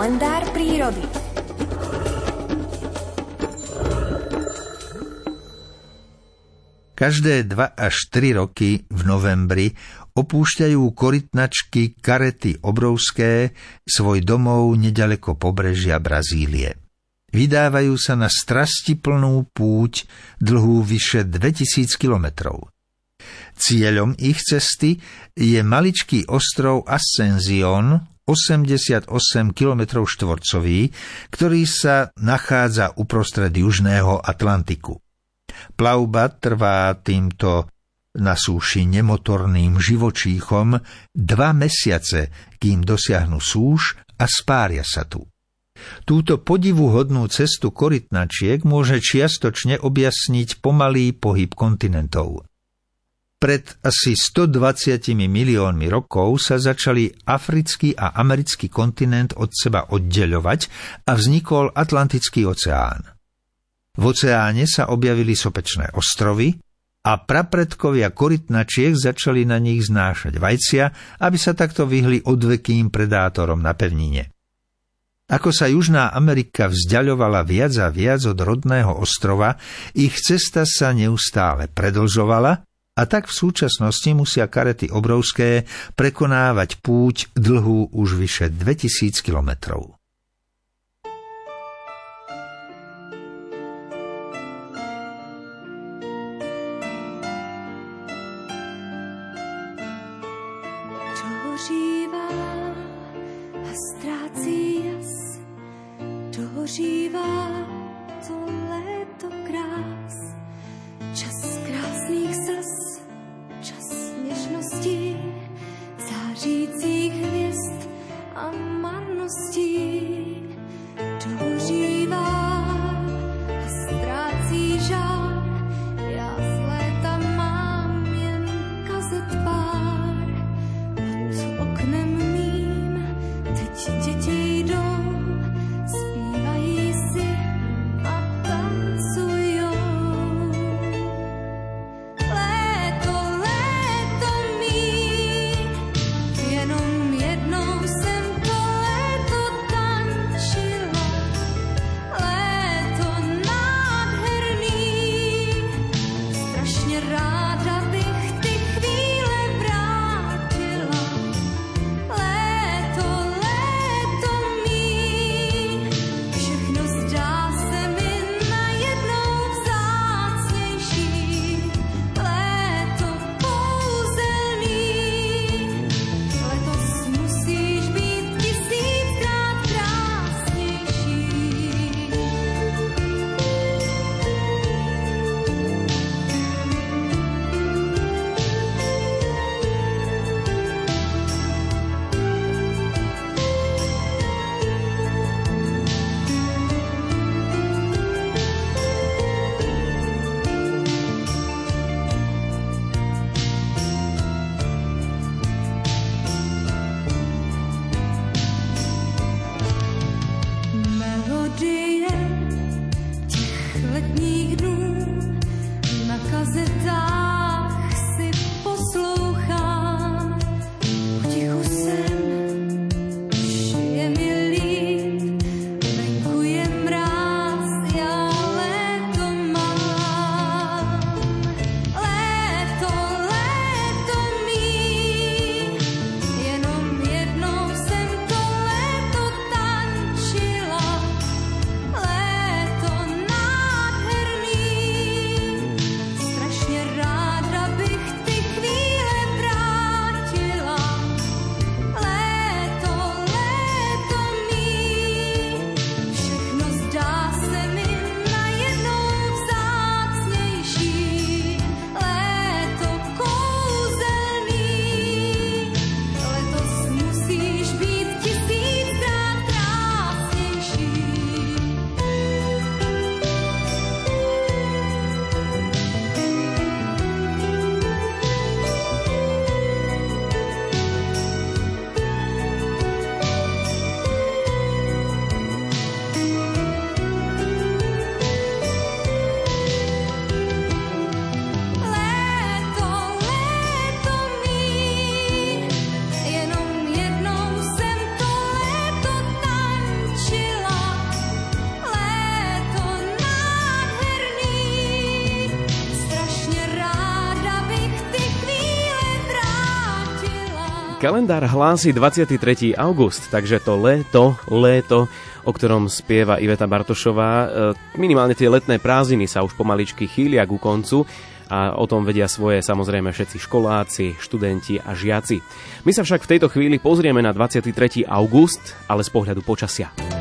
Kalendár prírody. Každé 2 až 3 roky v novembri opúšťajú korytnačky karety obrovské svoj domov nedaleko pobrežia Brazílie. Vydávajú sa na strastiplnú púť dlhú vyše 2000 kilometrov. Cieľom ich cesty je maličký ostrov Ascenzion, 88 km štvorcový, ktorý sa nachádza uprostred južného Atlantiku. Plavba trvá týmto na súši nemotorným živočíchom 2 mesiace, kým dosiahnu súš a spária sa tu. Túto podivuhodnú cestu korytnačiek môže čiastočne objasniť pomalý pohyb kontinentov. Pred asi 120 miliónmi rokov sa začali africký a americký kontinent od seba oddeľovať a vznikol Atlantický oceán. V oceáne sa objavili sopečné ostrovy a prapredkovia korytnačiek začali na nich znášať vajcia, aby sa takto vyhli odvekým predátorom na pevnine. Ako sa Južná Amerika vzdiaľovala viac a viac od rodného ostrova, ich cesta sa neustále predĺžovala, a tak v súčasnosti musia karety obrovské prekonávať púť dlhú už vyše 2000 kilometrov. Čo žíva a stráci jas, čo žíva to leto krás, čas krásnych srdc, čas nežností, zářících hvězd a marností. Dožívá a ztrácí žal, já z léta mám jen kazet pár. Pod oknem mým teď děti jdou, zpívají si a tancují. Jednou jsem to léto tam Kalendár hlási 23. august, takže to léto, o ktorom spieva Iveta Bartošová. Minimálne tie letné prázdniny sa už pomaličky chýlia ku koncu a o tom vedia svoje samozrejme všetci školáci, študenti a žiaci. My sa však v tejto chvíli pozrieme na 23. august, ale z pohľadu počasia.